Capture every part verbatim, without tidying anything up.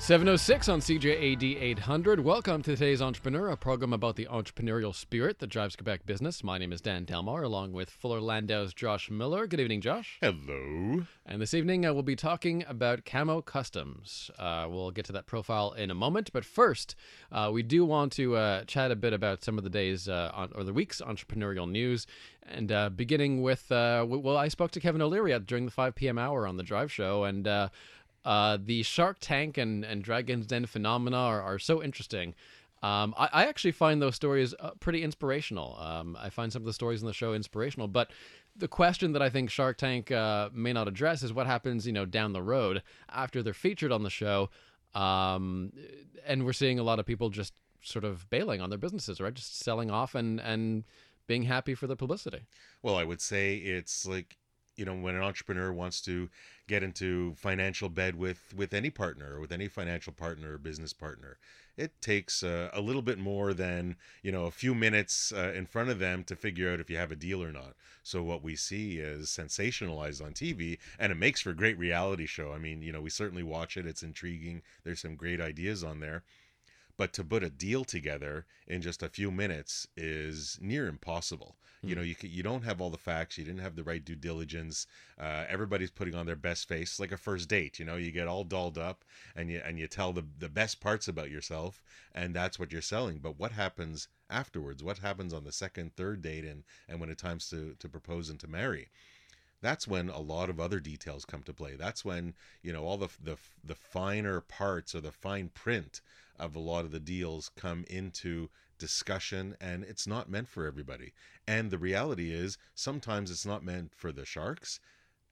seven oh six on C J A D eight hundred. Welcome to today's Entrepreneur, a program about the entrepreneurial spirit that drives Quebec business. My name is Dan Delmar, along with Fuller Landau's Josh Miller. Good evening, Josh. Hello. And this evening, I will be talking about Camo Customs. Uh, we'll get to that profile in a moment. But first, uh, we do want to uh, chat a bit about some of the day's uh, on, or the week's entrepreneurial news. And uh, beginning with, uh, well, I spoke to Kevin O'Leary during the five p.m. hour on The Drive Show, and uh, uh, the Shark Tank and, and Dragon's Den phenomena are, are so interesting. Um, I, I actually find those stories uh, pretty inspirational. Um, I find some of the stories in the show inspirational, but the question that I think Shark Tank uh, may not address is what happens, you know, down the road after they're featured on the show. Um, and we're seeing a lot of people just sort of bailing on their businesses, right? Just selling off and and being happy for the publicity. Well, I would say it's like, you know, when an entrepreneur wants to get into financial bed with with any partner, or with any financial partner or business partner, it takes uh, a little bit more than, you know, a few minutes uh, in front of them to figure out if you have a deal or not. So what we see is sensationalized on T V, and it makes for a great reality show. I mean, you know, we certainly watch it. It's intriguing. There's some great ideas on there. But to put a deal together in just a few minutes is near impossible. Mm. You know, you you don't have all the facts. You didn't have the right due diligence. Uh, everybody's putting on their best face, like a first date. You know, you get all dolled up and you and you tell the the best parts about yourself, and that's what you're selling. But what happens afterwards? What happens on the second, third date, and and when it times to to propose and to marry? That's when a lot of other details come to play. That's when, you know, all the the the finer parts or the fine print of a lot of the deals come into discussion, and it's not meant for everybody. And the reality is sometimes it's not meant for the sharks,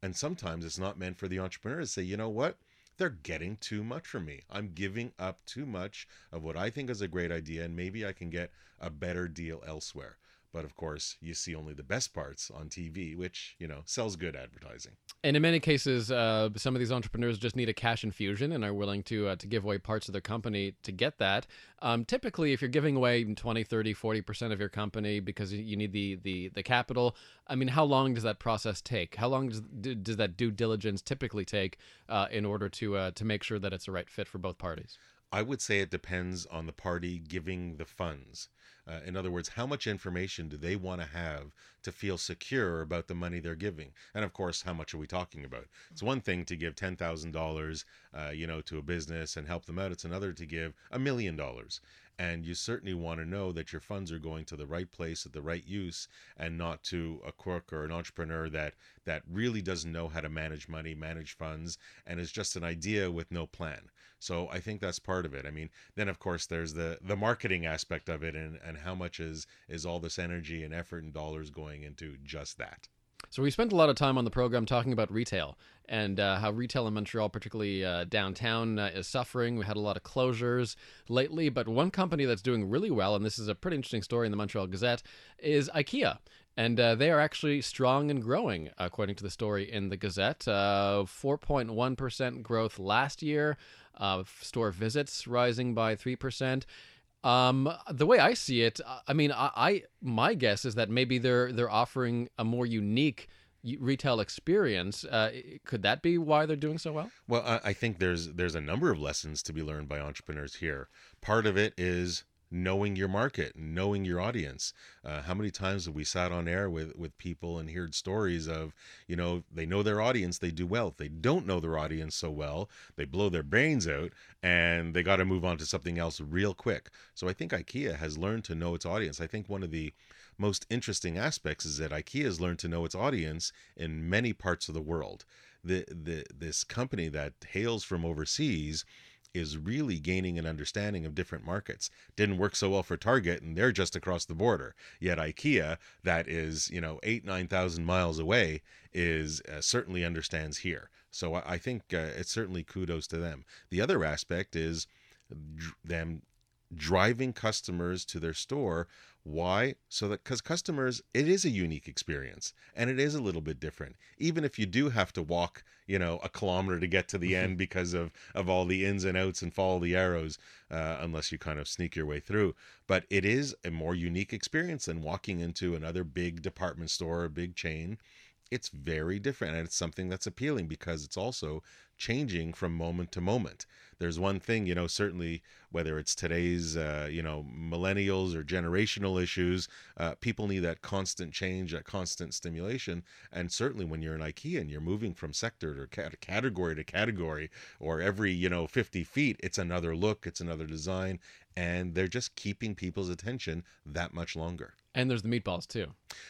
and sometimes it's not meant for the entrepreneurs to say, you know what, they're getting too much from me. I'm giving up too much of what I think is a great idea, and maybe I can get a better deal elsewhere. But of course, you see only the best parts on T V, which, you know, sells good advertising. And in many cases, uh, some of these entrepreneurs just need a cash infusion and are willing to uh, to give away parts of their company to get that. Um, typically, if you're giving away twenty, thirty, forty percent of your company because you need the, the, the capital, I mean, how long does that process take? How long does does that due diligence typically take uh, in order to uh, to make sure that it's a right fit for both parties? I would say it depends on the party giving the funds. Uh, in other words, how much information do they want to have to feel secure about the money they're giving? And of course, how much are we talking about? It's one thing to give ten thousand dollars, uh, you know, to a business and help them out. It's another to give a million dollars. And you certainly want to know that your funds are going to the right place at the right use, and not to a crook or an entrepreneur that that really doesn't know how to manage money, manage funds, and is just an idea with no plan. So I think that's part of it. I mean, then of course there's the the marketing aspect of it, and, and how much is is all this energy and effort and dollars going into just that. So we spent a lot of time on the program talking about retail and uh, how retail in Montreal, particularly uh, downtown, uh, is suffering. We had a lot of closures lately, but one company that's doing really well, and this is a pretty interesting story in the Montreal Gazette, is IKEA. And uh, they are actually strong and growing, according to the story in the Gazette. four point one percent growth last year, uh, store visits rising by three percent. Um, the way I see it, I mean, I, I my guess is that maybe they're they're offering a more unique retail experience. Uh, could that be why they're doing so well? Well, I, I think there's there's a number of lessons to be learned by entrepreneurs here. Part of it is knowing your market, knowing your audience. Uh, how many times have we sat on air with, with people and heard stories of, you know, they know their audience, they do well. If they don't know their audience so well, they blow their brains out and they got to move on to something else real quick. So I think IKEA has learned to know its audience. I think one of the most interesting aspects is that IKEA has learned to know its audience in many parts of the world. The, the this company that hails from overseas is really gaining an understanding of different markets. Didn't work so well for Target, and they're just across the border. Yet IKEA, that is, you know, eight, nine thousand miles away, is uh, certainly understands here. So I, I think uh, it's certainly kudos to them. The other aspect is dr- them driving customers to their store. Why? So that because customers, it is a unique experience, and it is a little bit different. Even if you do have to walk, you know, a kilometer to get to the end because of, of all the ins and outs and follow the arrows, uh, unless you kind of sneak your way through. But it is a more unique experience than walking into another big department store, a big chain. it's very different, and it's something that's appealing because it's also changing from moment to moment. There's one thing, you know, certainly whether it's today's, uh, you know, millennials or generational issues, uh, people need that constant change, that constant stimulation. And certainly when you're in IKEA and you're moving from sector to category to category, or every, you know, fifty feet, it's another look, it's another design, and they're just keeping people's attention that much longer. And there's the meatballs too.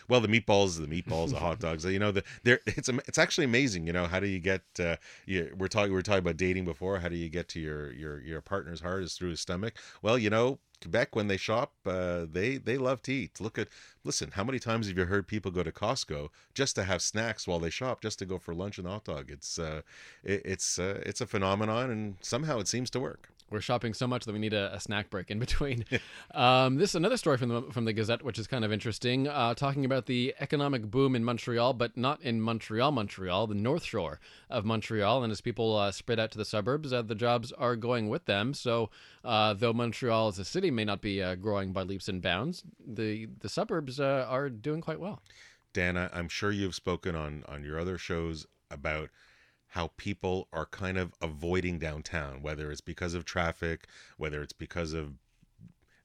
Well, the meatballs, the meatballs, the hot dogs. You know, the there. It's it's actually amazing. You know, how do you get? Uh, you, we're talking we were talking about dating before. How do you get to your your your partner's heart is through his stomach? Well, you know, Quebec, when they shop, uh, they they love to eat. Look at listen. How many times have you heard people go to Costco just to have snacks while they shop, just to go for lunch and hot dog? It's uh, it, it's uh, it's a phenomenon, and somehow it seems to work. We're shopping so much that we need a, a snack break in between. um, this is another story from the, from the Gazette, which is kind of interesting, uh, talking about the economic boom in Montreal, but not in Montreal, Montreal, the North Shore of Montreal. And as people uh, spread out to the suburbs, uh, the jobs are going with them. So uh, though Montreal as a city may not be uh, growing by leaps and bounds, the, the suburbs uh, are doing quite well. Dana, I'm sure you've spoken on on your other shows about how people are kind of avoiding downtown, whether it's because of traffic, whether it's because of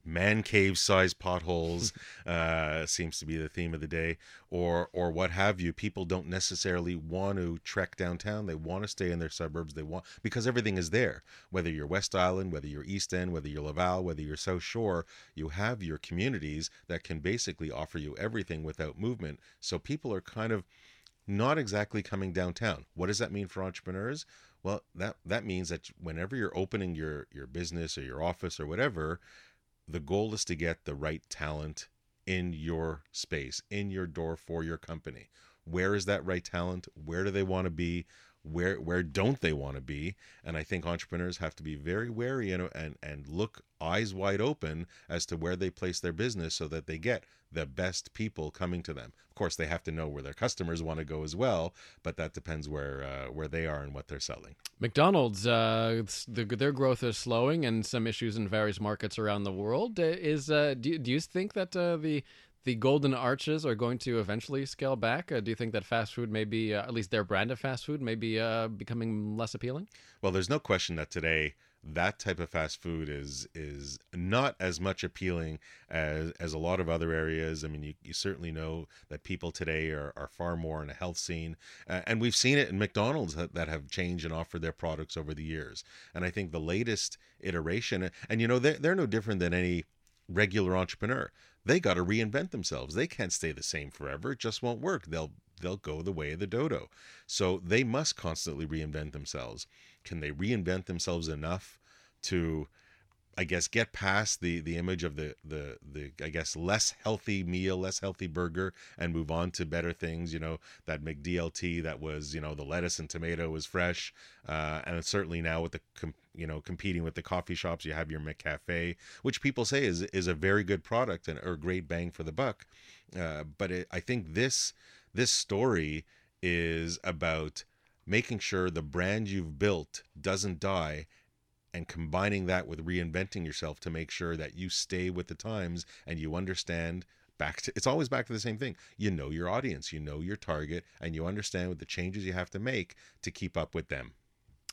man cave sized potholes, uh, seems to be the theme of the day, or or what have you. People don't necessarily want to trek downtown. They want to stay in their suburbs. They want, because everything is there, whether you're West Island, whether you're East End, whether you're Laval, whether you're South Shore, you have your communities that can basically offer you everything without movement. So people are kind of not exactly coming downtown. What does that mean for entrepreneurs? Well, that, that means that whenever you're opening your, your business or your office or whatever, the goal is to get the right talent in your space, in your door for your company. Where is that right talent? Where do they want to be? Where where don't they want to be? And I think entrepreneurs have to be very wary and, and, and look eyes wide open as to where they place their business so that they get the best people coming to them. Of course, they have to know where their customers want to go as well, but that depends where uh, where they are and what they're selling. McDonald's, uh, the, their growth is slowing, and some issues in various markets around the world. Is uh, do, do you think that uh, the... the golden arches are going to eventually scale back? Uh, do you think that fast food may be, uh, at least their brand of fast food, may be uh, becoming less appealing? Well, there's no question that today that type of fast food is is not as much appealing as as a lot of other areas. I mean, you, you certainly know that people today are, are far more in a health scene. Uh, and we've seen it in McDonald's that, that have changed and offered their products over the years. And I think the latest iteration, and you know, they're, they're no different than any regular entrepreneur. They got to reinvent themselves. They can't stay the same forever. It just won't work. They'll they'll go the way of the dodo. So they must constantly reinvent themselves. Can they reinvent themselves enough to, I guess, get past the the image of the the the I guess less healthy meal, less healthy burger, and move on to better things? You know, that McDLT that was, you know, the lettuce and tomato was fresh, uh, and certainly now with the com- you know, competing with the coffee shops, you have your McCafe, which people say is is a very good product and or great bang for the buck. Uh, but it, I think this this story is about making sure the brand you've built doesn't die, and combining that with reinventing yourself to make sure that you stay with the times and you understand. Back to it's always back to the same thing. You know your audience, you know your target, and you understand what the changes you have to make to keep up with them.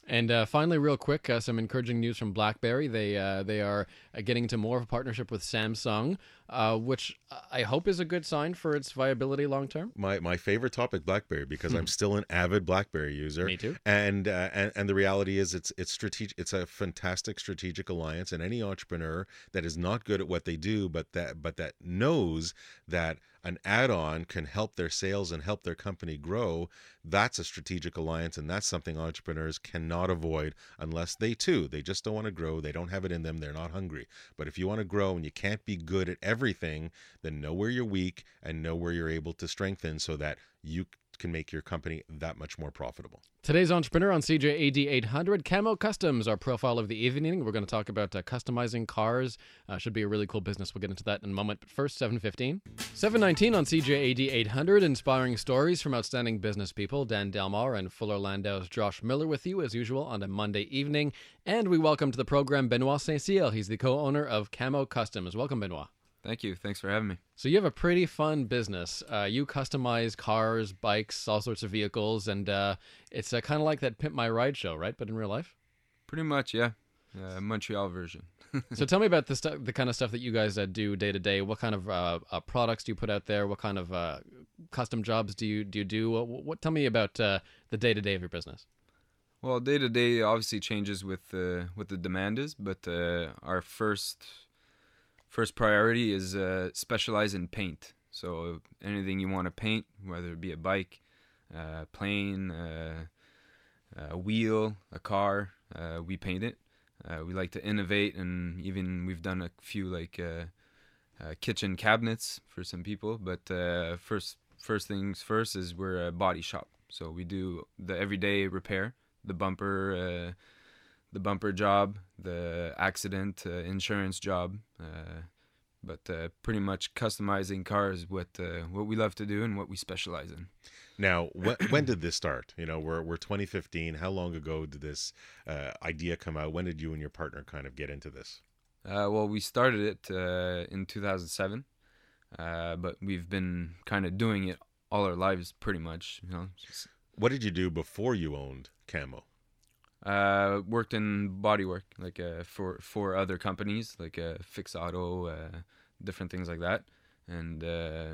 And uh, finally, real quick, uh, some encouraging news from BlackBerry. They uh, they are uh, getting into more of a partnership with Samsung, uh, which I hope is a good sign for its viability long term. My my favorite topic, BlackBerry, because I'm still an avid BlackBerry user. Me too. And uh, and and the reality is, it's it's strategic. It's a fantastic strategic alliance. And any entrepreneur that is not good at what they do, but that but that knows that an add-on can help their sales and help their company grow, that's a strategic alliance, and that's something entrepreneurs cannot avoid unless they too, they just don't want to grow, they don't have it in them, they're not hungry. But if you want to grow and you can't be good at everything, then know where you're weak and know where you're able to strengthen so that you can make your company that much more profitable. Today's entrepreneur on C J A D eight hundred, Camo Customs, our profile of the evening. We're going to talk about uh, customizing cars. Uh, should be a really cool business. We'll get into that in a moment. But first, seven fifteen. seven nineteen on C J A D eight hundred, inspiring stories from outstanding business people. Dan Delmar and Fuller Landau's Josh Miller with you, as usual, on a Monday evening. And we welcome to the program Benoit Saint-Ciel. He's the co-owner of Camo Customs. Welcome, Benoit. Thank you. Thanks for having me. So you have a pretty fun business. Uh, you customize cars, bikes, all sorts of vehicles, and uh, it's uh, kind of like that Pimp My Ride show, right? But in real life? Pretty much, yeah. Uh, Montreal version. So tell me about the stu- the kind of stuff that you guys uh, do day to day. What kind of uh, uh, products do you put out there? What kind of uh, custom jobs do you do? You do? What, what, tell me about uh, the day to day of your business. Well, day to day obviously changes with uh, what the demand is, but uh, our first first priority is uh, specialize in paint. So anything you want to paint, whether it be a bike, uh, plane, uh, a wheel, a car, uh, we paint it. Uh, we like to innovate, and even we've done a few like uh, uh, kitchen cabinets for some people. But uh, first, first things first is we're a body shop, so we do the everyday repair, the bumper, uh, the bumper job, the accident uh, insurance job. Uh, but uh, pretty much customizing cars, what uh, what we love to do and what we specialize in. Now, when, when did this start? You know, we're we're twenty fifteen. How long ago did this uh, idea come out? When did you and your partner kind of get into this? Uh, well, we started it uh, in two thousand seven, uh, but we've been kind of doing it all our lives, pretty much. You know. What did you do before you owned Camo? Uh, worked in bodywork, like uh, for for other companies, like uh, Fix Auto, uh, different things like that, and uh,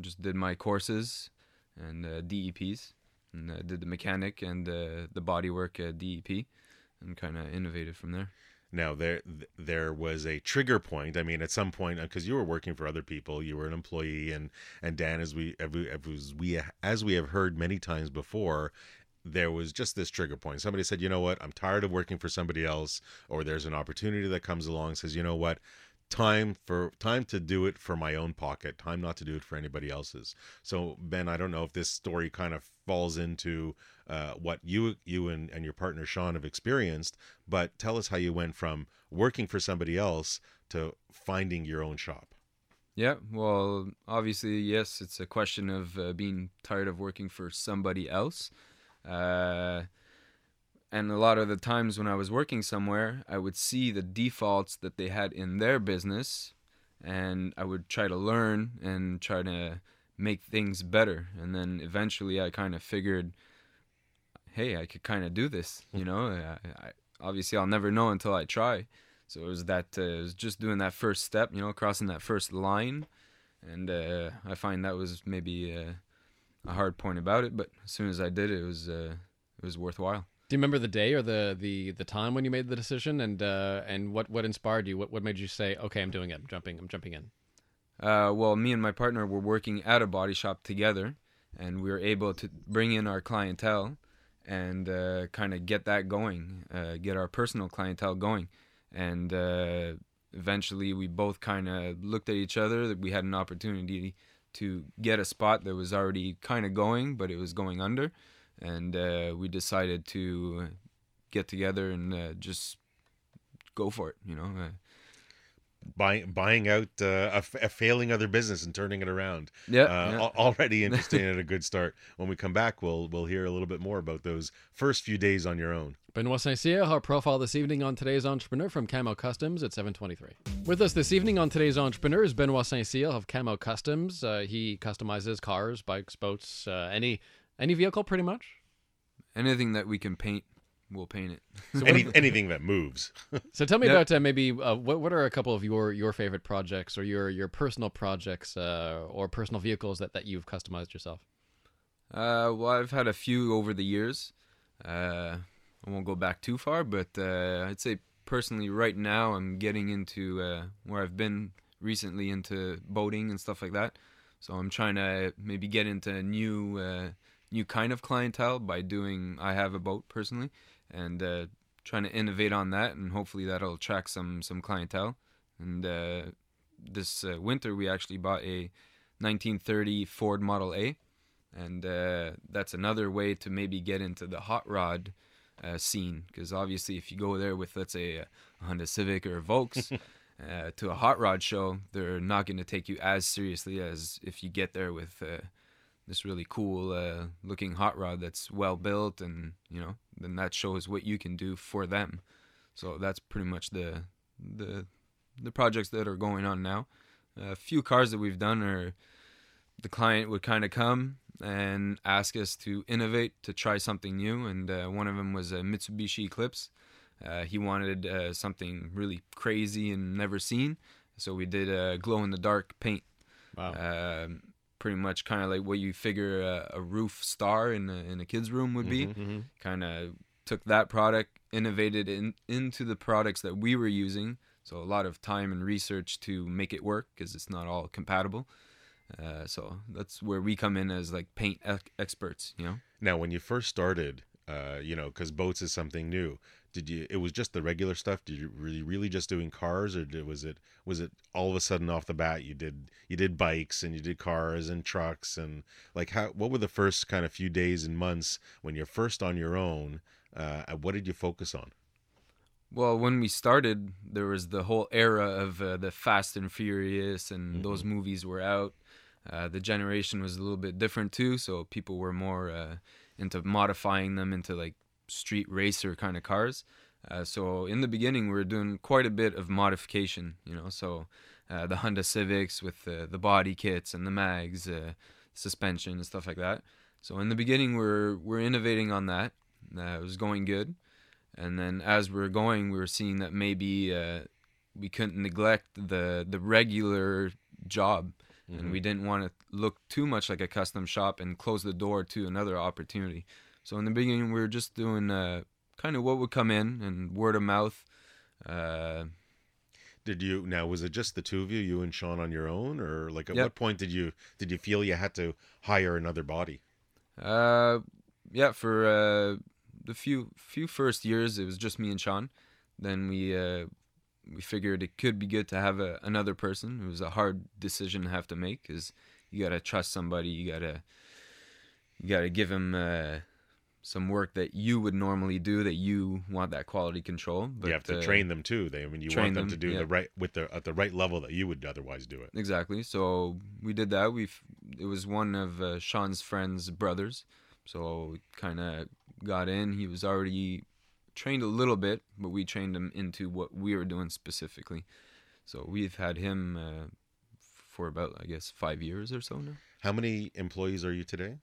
just did my courses. And uh, D E Ps, and uh, did the mechanic and uh, the bodywork at D E P, and kind of innovated from there. Now, there there was a trigger point. I mean, at some point, because you were working for other people, you were an employee, and and Dan, as we as we, as we as we have heard many times before, there was just this trigger point. Somebody said, you know what, I'm tired of working for somebody else, or there's an opportunity that comes along and says, you know what, Time for time to do it for my own pocket, time not to do it for anybody else's. So Ben, I don't know if this story kind of falls into uh, what you you and, and your partner Sean have experienced, but tell us how you went from working for somebody else to finding your own shop. Yeah, well, obviously, yes, it's a question of uh, being tired of working for somebody else. Uh, And a lot of the times when I was working somewhere, I would see the defaults that they had in their business, and I would try to learn and try to make things better. And then eventually I kind of figured, hey, I could kind of do this, you know? I, I, obviously, I'll never know until I try. So it was that uh, it was just doing that first step, you know, crossing that first line. And uh, I find that was maybe uh, a hard point about it, but as soon as I did it, it was, uh, it was worthwhile. Do you remember the day or the, the, the time when you made the decision, and uh, and what, what inspired you? What what made you say, okay, I'm doing it, I'm jumping, I'm jumping in? Uh, well, me and my partner were working at a body shop together, and we were able to bring in our clientele and uh, kind of get that going, uh, get our personal clientele going. And uh, eventually we both kind of looked at each other. We had an opportunity to get a spot that was already kind of going, but it was going under. And uh, we decided to get together and uh, just go for it, you know. Uh, buying buying out uh, a, f- a failing other business and turning it around. Yeah, uh, yeah. Al- already interesting and a good start. When we come back, we'll we'll hear a little bit more about those first few days on your own. Benoit Saint-Cyr, our profile this evening on Today's Entrepreneur from Camo Customs at seven twenty-three. With us this evening on Today's Entrepreneur is Benoit Saint-Cyr of Camo Customs. Uh, he customizes cars, bikes, boats, uh, any. Any vehicle, pretty much? Anything that we can paint, we'll paint it. So Any, the, anything that moves. So tell me yep. about uh, maybe uh, what what are a couple of your, your favorite projects or your, your personal projects uh, or personal vehicles that, that you've customized yourself? Uh, well, I've had a few over the years. Uh, I won't go back too far, but uh, I'd say personally right now I'm getting into uh, where I've been recently into boating and stuff like that. So I'm trying to maybe get into new... Uh, new kind of clientele by doing I have a boat personally, and uh, trying to innovate on that, and hopefully that'll attract some some clientele. And uh, this uh, winter we actually bought a nineteen thirty Ford Model A, and uh, that's another way to maybe get into the hot rod uh, scene, because obviously if you go there with, let's say, a Honda Civic or a Volks uh, to a hot rod show, they're not going to take you as seriously as if you get there with uh, this really cool uh, looking hot rod that's well built, and you know, then that shows what you can do for them. So that's pretty much the the the projects that are going on now. A few cars that we've done are the client would kind of come and ask us to innovate, to try something new. And uh, one of them was a Mitsubishi Eclipse. Uh, he wanted uh, something really crazy and never seen. So we did a glow-in-the-dark paint. Wow. Uh, pretty much kind of like what you figure a, a roof star in a, in a kid's room would be. Mm-hmm, mm-hmm. Kind of took that product, innovated in, into the products that we were using. So a lot of time and research to make it work because it's not all compatible. Uh, so that's where we come in as like paint ec- experts, you know? Now, when you first started, uh, you know, because boats is something new, did you, it was just the regular stuff? Did you really, really just doing cars, or did, was it, was it all of a sudden off the bat, you did, you did bikes and you did cars and trucks and like how, what were the first kind of few days and months when you're first on your own, uh, what did you focus on? Well, when we started, there was the whole era of uh, the Fast and Furious, and mm-hmm. those movies were out. Uh, the generation was a little bit different too, so people were more uh, into modifying them into like street racer kind of cars. Uh, so in the beginning, we were doing quite a bit of modification, you know. So uh, the Honda Civics with uh, the body kits and the mags, uh, suspension and stuff like that. So in the beginning, we're we're innovating on that. Uh, it was going good. And then as we were going, we were seeing that maybe uh, we couldn't neglect the the regular job. Mm-hmm. And we didn't want to look too much like a custom shop and close the door to another opportunity. So in the beginning, we were just doing uh, kind of what would come in and word of mouth. Uh, did you now? Was it just the two of you, you and Sean, on your own, or like at yep. what point did you did you feel you had to hire another body? Uh, yeah, for. Uh, The few few first years, it was just me and Sean. Then we uh, we figured it could be good to have a, another person. It was a hard decision to have to make because you gotta trust somebody. You gotta you gotta give him uh, some work that you would normally do that you want that quality control. But, you have to uh, train them too. They I mean you want them, them to do yeah. the right with the at the right level that you would otherwise do it. Exactly. So we did that. We it was one of uh, Sean's friend's brothers. So kind of. Got in. He was already trained a little bit, but we trained him into what we were doing specifically. So we've had him uh, for about, I guess, five years or so now. How many employees are you today?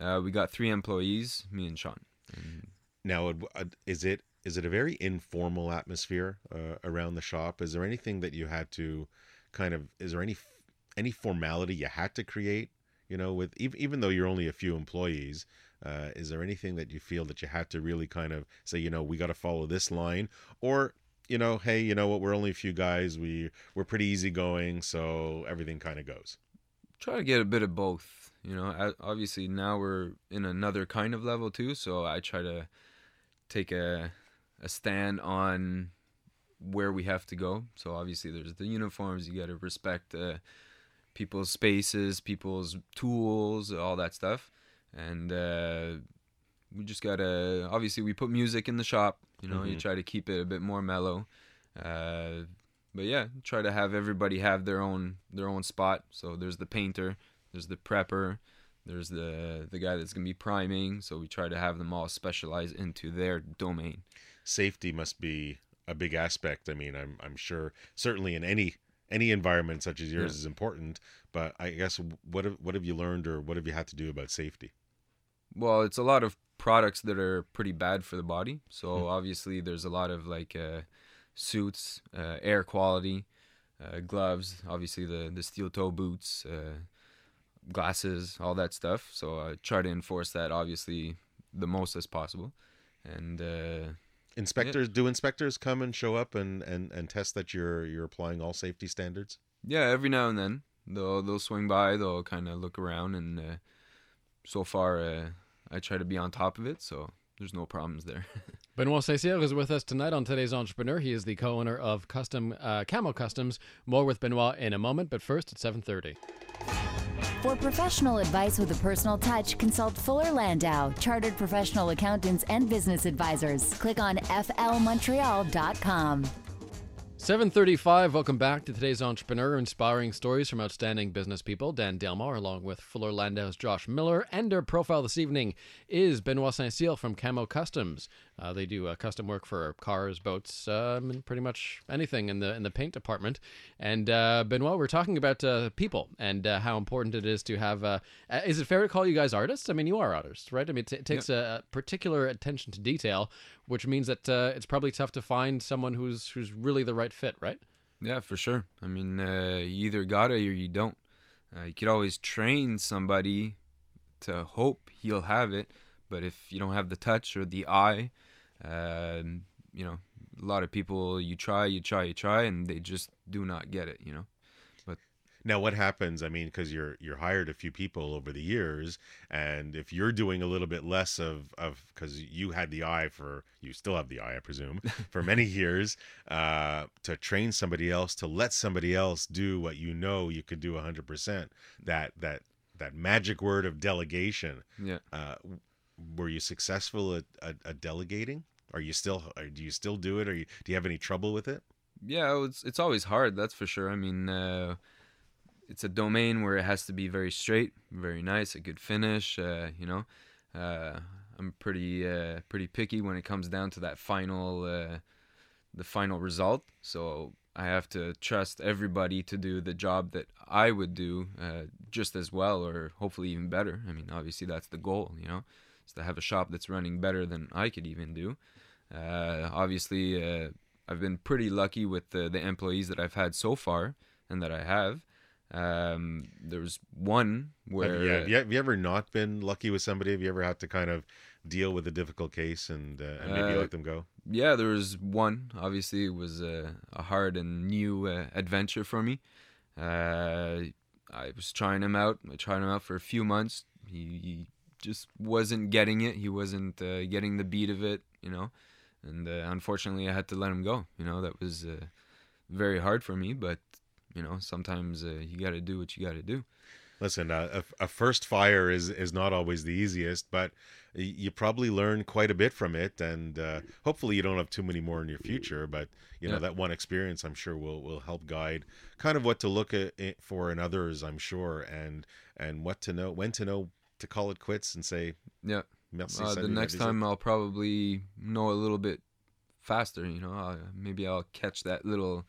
Uh, we got three employees, me and Sean. And now, is it is it a very informal atmosphere uh, around the shop? Is there anything that you had to kind of? Is there any any formality you had to create? You know, with even even though you're only a few employees. Uh, is there anything that you feel that you had to really kind of say, you know, we got to follow this line, or, you know, hey, you know what, we're only a few guys, we we're pretty easygoing, so everything kind of goes. Try to get a bit of both, you know. I, obviously now we're in another kind of level too, so I try to take a a stand on where we have to go. So obviously there's the uniforms, you got to respect uh, people's spaces, people's tools, all that stuff. And uh, we just gotta. Obviously, we put music in the shop. You know, mm-hmm. you try to keep it a bit more mellow. Uh, but yeah, try to have everybody have their own their own spot. So there's the painter, there's the prepper, there's the the guy that's gonna be priming. So we try to have them all specialize into their domain. Safety must be a big aspect. I mean, I'm I'm sure certainly in any. Any environment such as yours yeah. is important, but I guess what have, what have you learned, or what have you had to do about safety? Well, it's a lot of products that are pretty bad for the body. So mm-hmm. obviously there's a lot of like uh, suits, uh, air quality, uh, gloves, obviously the, the steel toe boots, uh, glasses, all that stuff. So I try to enforce that obviously the most as possible. And uh Inspectors, yeah. do inspectors come and show up and, and, and test that you're you're applying all safety standards? Yeah, every now and then. They'll, they'll swing by, they'll kind of look around, and uh, so far uh, I try to be on top of it, so there's no problems there. Benoit Saint-Cyr is with us tonight on Today's Entrepreneur. He is the co-owner of Custom uh, Camo Customs. More with Benoit in a moment, but first at seven thirty. For professional advice with a personal touch, consult Fuller Landau, Chartered Professional Accountants and Business Advisors. Click on f l montreal dot com. seven thirty-five, welcome back to today's Entrepreneur, inspiring stories from outstanding business people. Dan Delmar, along with Fuller Landau's Josh Miller, and our profile this evening is Benoit Saint-Ciel from Camo Customs. Uh, they do uh, custom work for cars, boats, um, and pretty much anything in the in the paint department. And uh, Benoit, we're talking about uh, people and uh, how important it is to have... Uh, is it fair to call you guys artists? I mean, you are artists, right? I mean, it, t- it takes yeah. a particular attention to detail, which means that uh, it's probably tough to find someone who's who's really the right fit, right? Yeah, for sure. I mean, uh, you either got it or you don't. Uh, you could always train somebody to hope he'll have it, but if you don't have the touch or the eye, uh, you know, a lot of people, you try, you try, you try, and they just do not get it, you know? But now what happens, I mean, because you're you're hired a few people over the years, and if you're doing a little bit less of, of because you had the eye for, you still have the eye, I presume, for many years, uh, to train somebody else, to let somebody else do what you know you could do one hundred percent, that that that magic word of delegation. Yeah. Uh, were you successful at, at, at delegating? Are you still, do you still do it? Or you, do you have any trouble with it? Yeah, it's, it's always hard, that's for sure. I mean, uh, it's a domain where it has to be very straight, very nice, a good finish. Uh, you know, uh, I'm pretty uh, pretty picky when it comes down to that final, uh, the final result. So I have to trust everybody to do the job that I would do uh, just as well, or hopefully even better. I mean, obviously that's the goal. You know, is to have a shop that's running better than I could even do. Uh, obviously, uh, I've been pretty lucky with the, the employees that I've had so far, and that I have. Um, there was one where... Have you, have, you, have you ever not been lucky with somebody? Have you ever had to kind of deal with a difficult case and, uh, and maybe uh, let them go? Yeah, there was one. Obviously, it was a, a hard and new uh, adventure for me. Uh, I was trying him out. I tried him out for a few months. He, he just wasn't getting it. He wasn't uh, getting the beat of it, you know. And uh, unfortunately, I had to let him go. You know, that was uh, very hard for me, but... You know, sometimes uh, you got to do what you got to do. Listen, uh, a, a first fire is, is not always the easiest, but you probably learn quite a bit from it. And uh, hopefully you don't have too many more in your future. But, you know, yeah. that one experience, I'm sure, will, will help guide kind of what to look at it for in others, I'm sure. And and what to know, when to know to call it quits and say, yeah, merci, uh, the next time I'll probably know a little bit faster. You know, I'll, maybe I'll catch that little...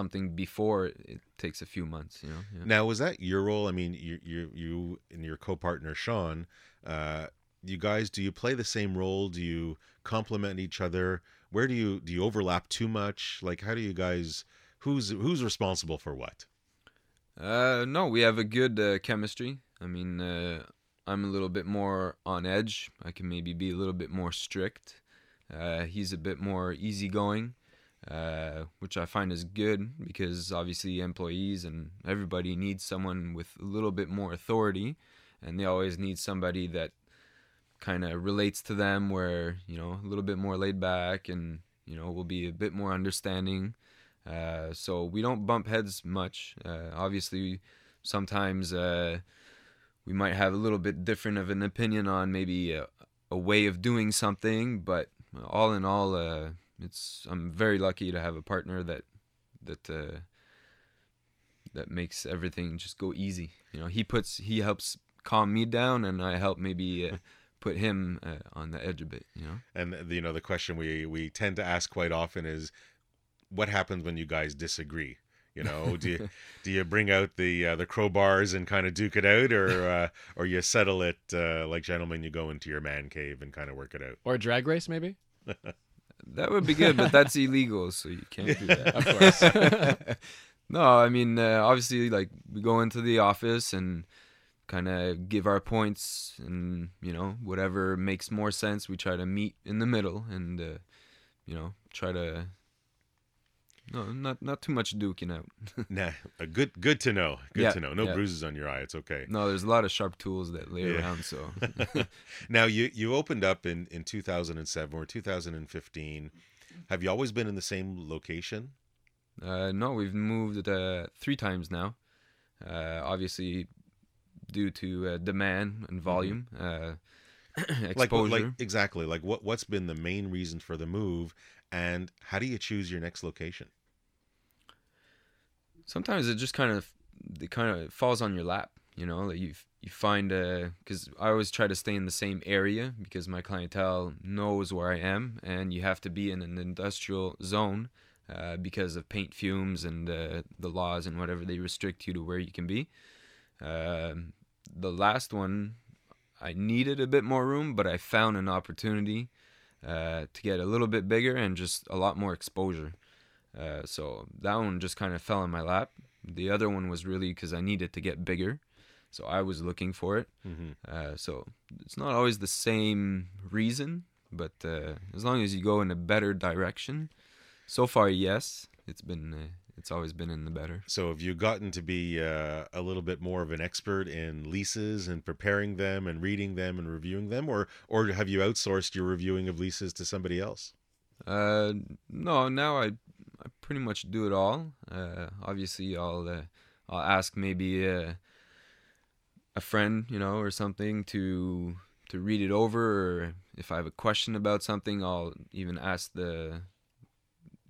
something before it takes a few months, you know. Yeah. Now, was that your role? I mean, you, you, you and your co-partner Sean, uh, you guys, do you play the same role? Do you complement each other? Where do you do you overlap too much? Like, how do you guys? Who's who's responsible for what? Uh, no, we have a good uh, chemistry. I mean, uh, I'm a little bit more on edge. I can maybe be a little bit more strict. Uh, he's a bit more easygoing. Uh, which I find is good because obviously employees and everybody needs someone with a little bit more authority, and they always need somebody that kind of relates to them, where, you know, a little bit more laid back and, you know, will be a bit more understanding. Uh, so we don't bump heads much. Uh, obviously sometimes uh, we might have a little bit different of an opinion on maybe a, a way of doing something, but all in all, uh, It's I'm very lucky to have a partner that that uh, that makes everything just go easy. You know, he puts he helps calm me down, and I help maybe uh, put him uh, on the edge a bit. You know, and you know the question we we tend to ask quite often is, what happens when you guys disagree? You know, do you, do you bring out the uh, the crowbars and kind of duke it out, or uh, or you settle it uh, like gentlemen? You go into your man cave and kind of work it out, or a drag race maybe. That would be good, but that's illegal, so you can't do that. Of course. No, I mean, uh, obviously, like, we go into the office and kind of give our points, and, you know, whatever makes more sense, we try to meet in the middle and, uh, you know, try to... No, not not too much duking out. Nah, a good good to know. Good yeah, to know. No yeah. bruises on your eye. It's okay. No, there's a lot of sharp tools that lay yeah. around. So now you, you opened up in, in two thousand seven or two thousand fifteen. Have you always been in the same location? Uh, no, we've moved uh, three times now. Uh, obviously, due to uh, demand and volume. Mm-hmm. Uh, exposure. Like, like, exactly. Like what what's been the main reason for the move? And how do you choose your next location? sometimes it just kind of it kind of falls on your lap, you know, like you you find a, because I always try to stay in the same area because my clientele knows where I am, and you have to be in an industrial zone uh, because of paint fumes and uh, the laws and whatever, they restrict you to where you can be. Uh, the last one, I needed a bit more room, but I found an opportunity uh, to get a little bit bigger and just a lot more exposure. Uh, so that one just kind of fell in my lap. The other one was really because I needed to get bigger, so I was looking for it. Mm-hmm. Uh, so it's not always the same reason, but uh, as long as you go in a better direction, so far, yes, it's been uh, it's always been in the better. So have you gotten to be uh, a little bit more of an expert in leases and preparing them and reading them and reviewing them, or or have you outsourced your reviewing of leases to somebody else? Uh, no, now I. I pretty much do it all. Uh, obviously, I'll uh, I'll ask maybe uh, a friend, you know, or something to to read it over. Or if I have a question about something, I'll even ask the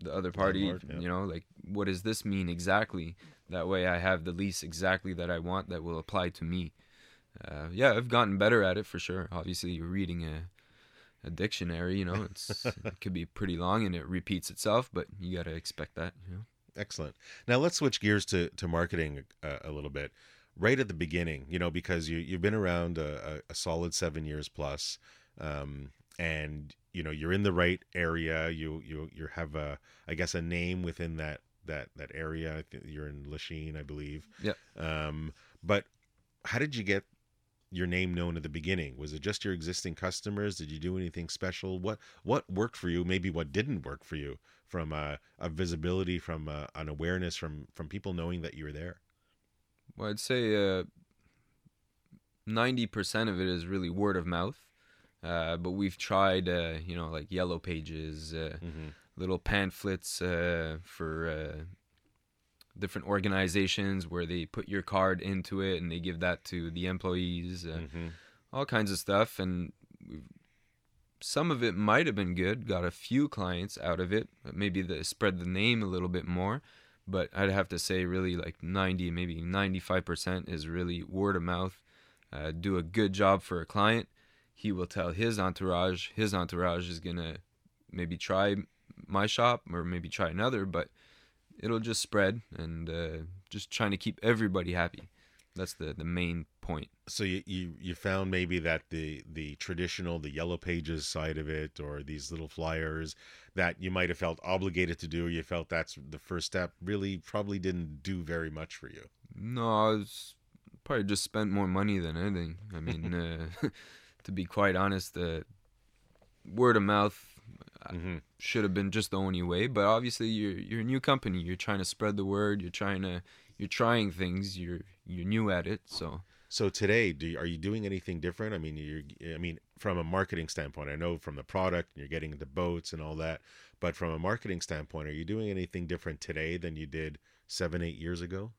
the other party, Landlord, yeah. you know, like, what does this mean exactly? That way, I have the lease exactly that I want that will apply to me. Uh, yeah, I've gotten better at it for sure. Obviously, you're reading a. A dictionary, you know, it's, it could be pretty long and it repeats itself, but you got to expect that. You know? Excellent. Now let's switch gears to, to marketing uh, a little bit. Right at the beginning, you know, because you, you've been around a, a solid seven years plus, um, and, you know, you're in the right area. You you you have, a, I guess, a name within that that, that area. I think you're in Lachine, I believe. Yeah. Um, but how did you get your name known at the beginning? Was it just your existing customers? Did you do anything special? What what worked for you? Maybe what didn't work for you from uh, a visibility, from uh, an awareness, from from people knowing that you were there? Well, I'd say uh, ninety percent of it is really word of mouth. Uh, but we've tried, uh, you know, like yellow pages, uh, mm-hmm. little pamphlets uh, for uh, different organizations where they put your card into it and they give that to the employees, uh, mm-hmm. all kinds of stuff. And some of it might have been good, got a few clients out of it, maybe the, spread the name a little bit more. But I'd have to say really like ninety, maybe ninety-five percent is really word of mouth. Uh, do a good job for a client. He will tell his entourage. His entourage is going to maybe try my shop or maybe try another, but it'll just spread, and uh, just trying to keep everybody happy. That's the, the main point. So you, you, you found maybe that the, the traditional, the yellow pages side of it, or these little flyers that you might have felt obligated to do, you felt that's the first step, really probably didn't do very much for you. No, I was probably just spent more money than anything. I mean, uh, to be quite honest, uh, word of mouth, mm-hmm. should have been just the only way, but obviously you're you're a new company. You're trying to spread the word. You're trying to you're trying things. You're you're new at it. So so today, do you, are you doing anything different? I mean, you're I mean from a marketing standpoint, I know from the product you're getting into boats and all that, but from a marketing standpoint, are you doing anything different today than you did seven eight years ago?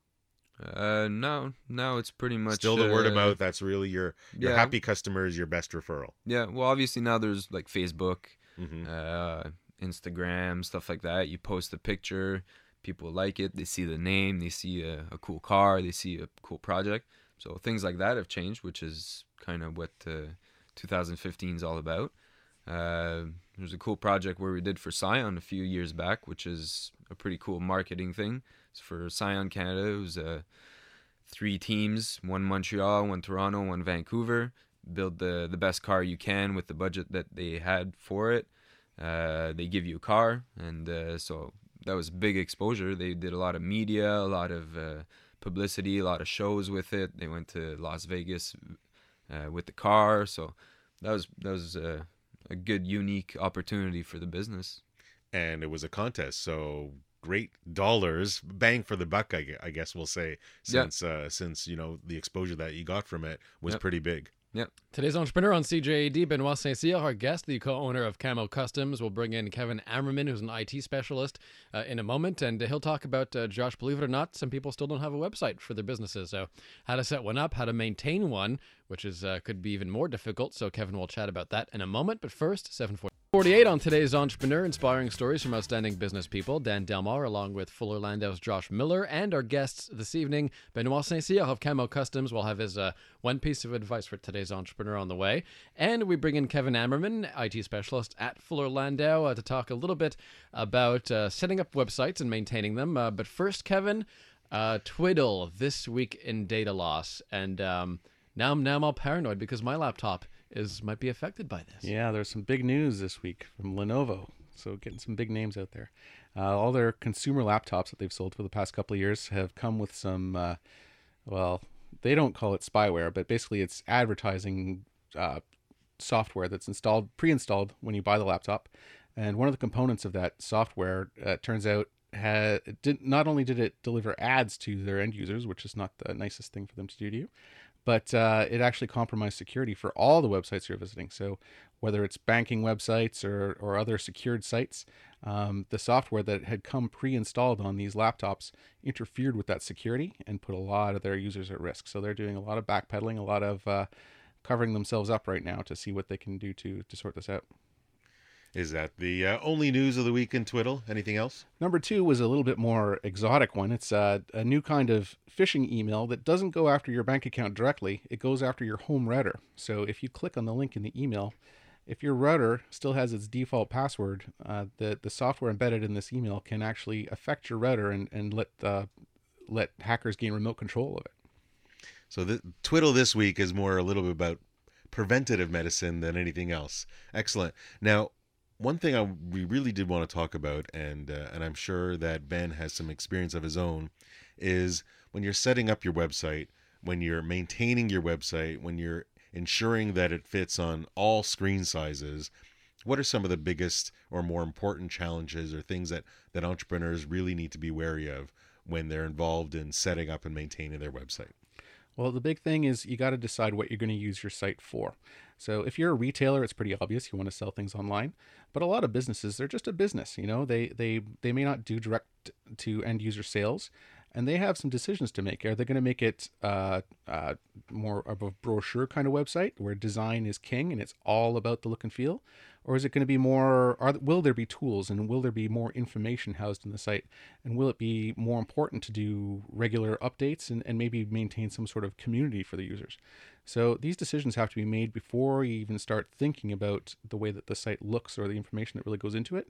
Uh, no, no, it's pretty much still the uh, word of mouth. That's really your your yeah. happy customer is your best referral. Yeah, well, obviously now there's like Facebook. Mm-hmm. Uh, Instagram, stuff like that. You post a picture, people like it, they see the name, they see a, a cool car, they see a cool project. So things like that have changed, which is kind of what uh, twenty fifteen is all about. Uh, there's a cool project where we did for Scion a few years back, which is a pretty cool marketing thing. It's for Scion Canada. It was uh, three teams, one Montreal, one Toronto, one Vancouver. Build the, the best car you can with the budget that they had for it. Uh, they give you a car, and uh, so that was big exposure. They did a lot of media, a lot of uh, publicity, a lot of shows with it. They went to Las Vegas uh, with the car, so that was that was a, a good, unique opportunity for the business. And it was a contest, so great dollars, bang for the buck, I, I guess we'll say, since yeah. uh, since you know the exposure that you got from it was yep. pretty big. Yep. Today's entrepreneur on C J A D, Benoit Saint-Cyr, our guest, the co-owner of Camo Customs. We'll bring in Kevin Ammerman, who's an I T specialist, uh, in a moment, and he'll talk about, uh, Josh, believe it or not, some people still don't have a website for their businesses. So how to set one up, how to maintain one, which is uh, could be even more difficult. So Kevin will chat about that in a moment. But first, seven forty-eight on today's Entrepreneur, inspiring stories from outstanding business people. Dan Delmar, along with Fuller Landau's Josh Miller, and our guests this evening, Benoit Saint-Cyr of Camo Customs, will have his uh, one piece of advice for today's Entrepreneur on the way. And we bring in Kevin Ammerman, I T specialist at Fuller Landau, uh, to talk a little bit about uh, setting up websites and maintaining them. Uh, but first, Kevin, uh, Twiddle, this week in data loss. And um, now, now I'm all paranoid because my laptop is might be affected by this. Yeah, there's some big news this week from Lenovo. So getting some big names out there. Uh, all their consumer laptops that they've sold for the past couple of years have come with some, uh, well, they don't call it spyware, but basically it's advertising uh, software that's installed, pre-installed when you buy the laptop. And one of the components of that software, uh, turns out, had, did, not only did it deliver ads to their end users, which is not the nicest thing for them to do to you, but uh, it actually compromised security for all the websites you're visiting. So whether it's banking websites or, or other secured sites, um, the software that had come pre-installed on these laptops interfered with that security and put a lot of their users at risk. So they're doing a lot of backpedaling, a lot of uh, covering themselves up right now to see what they can do to, to sort this out. Is that the uh, only news of the week in Twiddle? Anything else? Number two was a little bit more exotic one. It's uh, a new kind of phishing email that doesn't go after your bank account directly. It goes after your home router. So if you click on the link in the email, if your router still has its default password, uh, the, the software embedded in this email can actually affect your router and, and let, uh, let hackers gain remote control of it. So the Twiddle this week is more a little bit about preventative medicine than anything else. Excellent. Now, one thing I, we really did want to talk about, and uh, and I'm sure that Ben has some experience of his own, is when you're setting up your website, when you're maintaining your website, when you're ensuring that it fits on all screen sizes, what are some of the biggest or more important challenges or things that, that entrepreneurs really need to be wary of when they're involved in setting up and maintaining their website? Well, the big thing is you got to decide what you're going to use your site for. So if you're a retailer, it's pretty obvious you want to sell things online, but a lot of businesses, they're just a business, you know, they, they, they may not do direct to end user sales, and they have some decisions to make. Are they going to make it uh, uh, more of a brochure kind of website where design is king and it's all about the look and feel? Or is it going to be more, are, will there be tools and will there be more information housed in the site? And will it be more important to do regular updates and, and maybe maintain some sort of community for the users? So these decisions have to be made before you even start thinking about the way that the site looks or the information that really goes into it.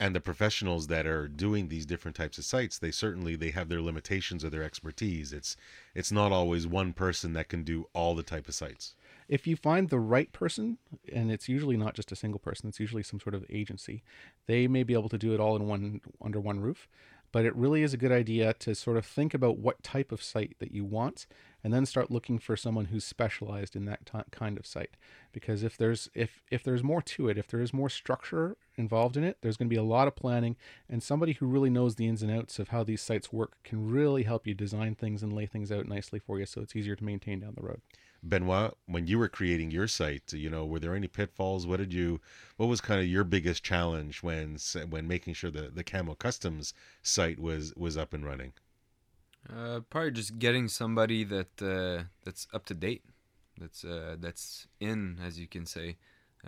And the professionals that are doing these different types of sites, they certainly, they have their limitations of their expertise. It's, it's not always one person that can do all the type of sites. If you find the right person, and it's usually not just a single person, it's usually some sort of agency, they may be able to do it all in one, under one roof. But it really is a good idea to sort of think about what type of site that you want, and then start looking for someone who's specialized in that t- kind of site. Because if there's if if there's more to it, if there is more structure involved in it, there's going to be a lot of planning, and somebody who really knows the ins and outs of how these sites work can really help you design things and lay things out nicely for you, so it's easier to maintain down the road. Benoit, when you were creating your site, you know, were there any pitfalls? What did you, what was kind of your biggest challenge when when making sure the, the Camo Customs site was, was up and running? Uh, probably just getting somebody that uh, that's up to date, that's uh, that's in, as you can say.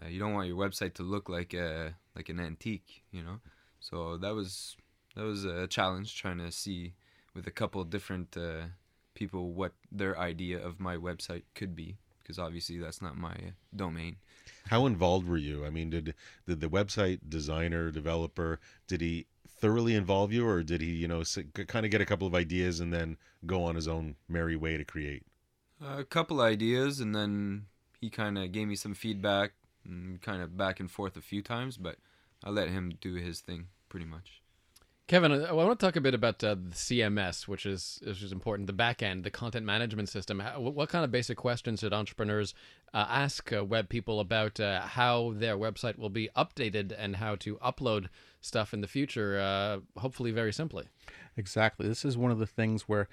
Uh, you don't want your website to look like a like an antique, you know. So that was that was a challenge, trying to see with a couple different. Uh, people what their idea of my website could be, because obviously that's not my domain. How involved were you? I mean, did did the website designer, developer, did he thoroughly involve you, or did he, you know, kind of get a couple of ideas and then go on his own merry way to create? A couple ideas, and then he kind of gave me some feedback, and kind of back and forth a few times, but I let him do his thing pretty much. Kevin, I want to talk a bit about uh, the C M S, which is which is important, the back end, the content management system. How, what kind of basic questions should entrepreneurs uh, ask uh, web people about uh, how their website will be updated and how to upload stuff in the future, uh, hopefully very simply. Exactly. This is one of the things where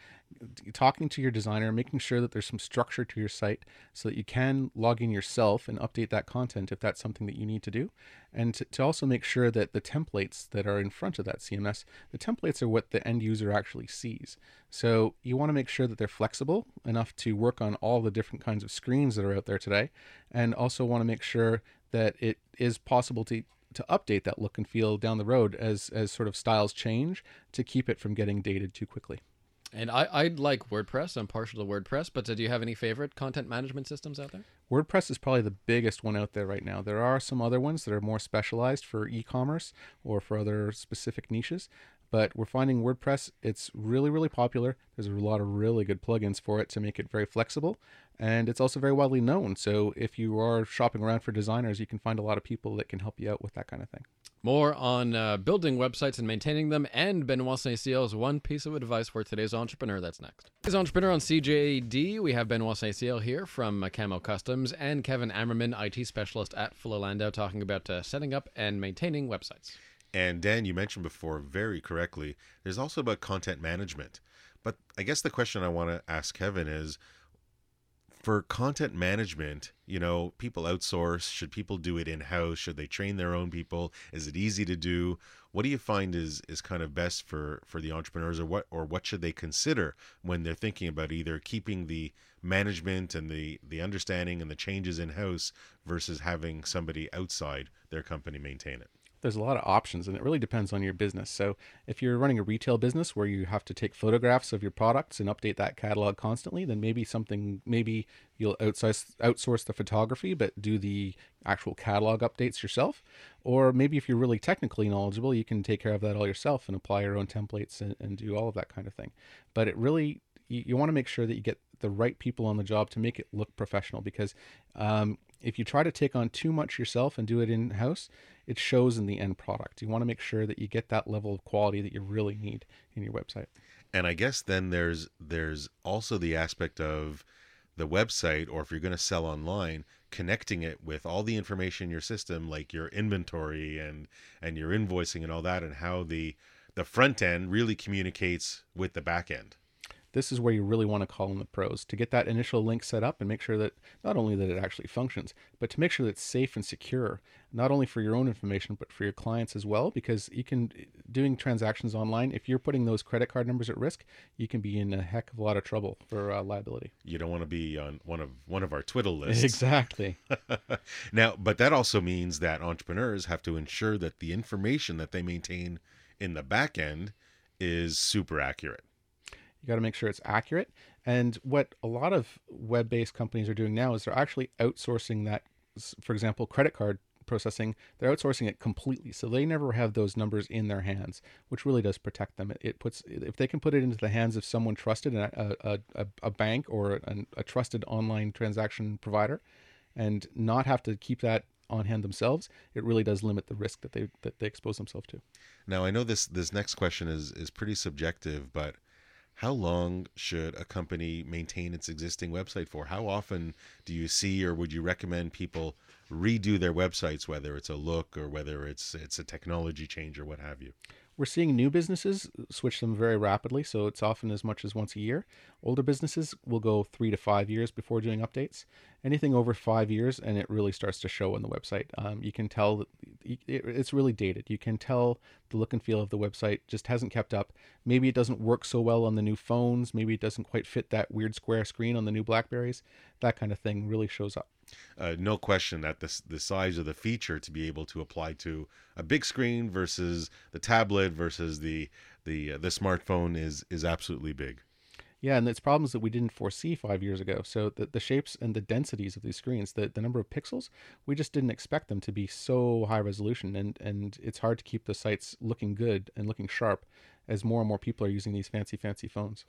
talking to your designer, making sure that there's some structure to your site so that you can log in yourself and update that content if that's something that you need to do. And to, to also make sure that the templates that are in front of that C M S, the templates are what the end user actually sees. So you want to make sure that they're flexible enough to work on all the different kinds of screens that are out there today. And also want to make sure that it is possible to to update that look and feel down the road as as sort of styles change, to keep it from getting dated too quickly. And I, I like WordPress. I'm partial to WordPress, but do you have any favorite content management systems out there? WordPress is probably the biggest one out there right now. There are some other ones that are more specialized for e-commerce or for other specific niches, but we're finding WordPress, it's really, really popular. There's a lot of really good plugins for it to make it very flexible. And it's also very widely known. So if you are shopping around for designers, you can find a lot of people that can help you out with that kind of thing. More on uh, building websites and maintaining them, and Benoit Saint-Ciel's one piece of advice for today's entrepreneur. That's next. Today's entrepreneur on C J A D, we have Benoit Saint-Ciel here from Camo Customs and Kevin Ammerman, I T specialist at Fuller Landau, talking about uh, setting up and maintaining websites. And Dan, you mentioned before very correctly, there's also about content management. But I guess the question I want to ask Kevin is, for content management, you know, people outsource. Should people do it in-house? Should they train their own people? Is it easy to do? What do you find is is kind of best for, for the entrepreneurs, or what or what should they consider when they're thinking about either keeping the management and the, the understanding and the changes in-house versus having somebody outside their company maintain it? There's a lot of options, and it really depends on your business. So if you're running a retail business where you have to take photographs of your products and update that catalog constantly, then maybe something, maybe you'll outsource, outsource the photography, but do the actual catalog updates yourself. Or maybe if you're really technically knowledgeable, you can take care of that all yourself and apply your own templates and, and do all of that kind of thing. But it really, you, you want to make sure that you get the right people on the job to make it look professional, because um, if you try to take on too much yourself and do it in-house, it shows in the end product. You want to make sure that you get that level of quality that you really need in your website. And I guess then there's there's also the aspect of the website, or if you're going to sell online, connecting it with all the information in your system, like your inventory and and your invoicing and all that, and how the the front end really communicates with the back end. This is where you really want to call in the pros to get that initial link set up and make sure that not only that it actually functions, but to make sure that it's safe and secure, not only for your own information, but for your clients as well, because you can, doing transactions online, if you're putting those credit card numbers at risk, you can be in a heck of a lot of trouble for uh, liability. You don't want to be on one of one of our twiddle lists. Exactly. Now, but that also means that entrepreneurs have to ensure that the information that they maintain in the back end is super accurate. You got to make sure it's accurate. And what a lot of web-based companies are doing now is they're actually outsourcing that, for example, credit card processing. They're outsourcing it completely. So they never have those numbers in their hands, which really does protect them. It puts, if they can put it into the hands of someone trusted, a, a, a bank or a, a trusted online transaction provider, and not have to keep that on hand themselves, it really does limit the risk that they that they expose themselves to. Now, I know this, this next question is, is pretty subjective, but how long should a company maintain its existing website for? How often do you see, or would you recommend people redo their websites, whether it's a look or whether it's it's a technology change or what have you? We're seeing new businesses switch them very rapidly, so it's often as much as once a year. Older businesses will go three to five years before doing updates. Anything over five years, and it really starts to show on the website. Um, you can tell that it's really dated. You can tell the look and feel of the website just hasn't kept up. Maybe it doesn't work so well on the new phones. Maybe it doesn't quite fit that weird square screen on the new Blackberries. That kind of thing really shows up. Uh, no question that this, the size of the feature to be able to apply to a big screen versus the tablet versus the the uh, the smartphone is is absolutely big. Yeah, and it's problems that we didn't foresee five years ago. So the, the shapes and the densities of these screens, the, the number of pixels, we just didn't expect them to be so high resolution. And, and it's hard to keep the sites looking good and looking sharp as more and more people are using these fancy, fancy phones.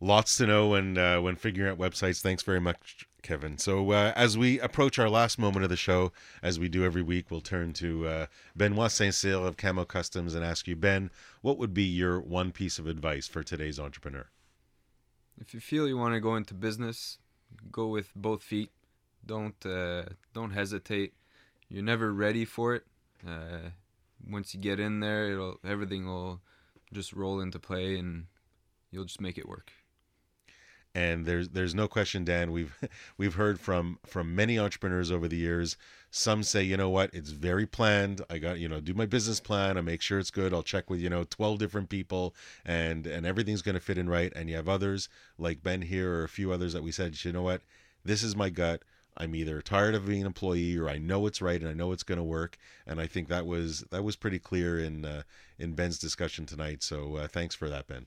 Lots to know when, uh, when figuring out websites. Thanks very much, Kevin. So uh, as we approach our last moment of the show, as we do every week, we'll turn to uh, Benoit Saint-Cyr of Camo Customs and ask you, Ben, what would be your one piece of advice for today's entrepreneur? If you feel you want to go into business, go with both feet. Don't uh, don't hesitate. You're never ready for it. Uh, once you get in there, it'll everything will just roll into play, and you'll just make it work. And there's there's no question, Dan, we've we've heard from from many entrepreneurs over the years. Some say, you know what, it's very planned. I got, you know, do my business plan. I make sure it's good. I'll check with, you know, twelve different people, and and everything's going to fit in right. And you have others like Ben here or a few others that we said, you know what, this is my gut. I'm either tired of being an employee, or I know it's right and I know it's going to work. And I think that was that was pretty clear in uh, in Ben's discussion tonight. So uh, thanks for that, Ben.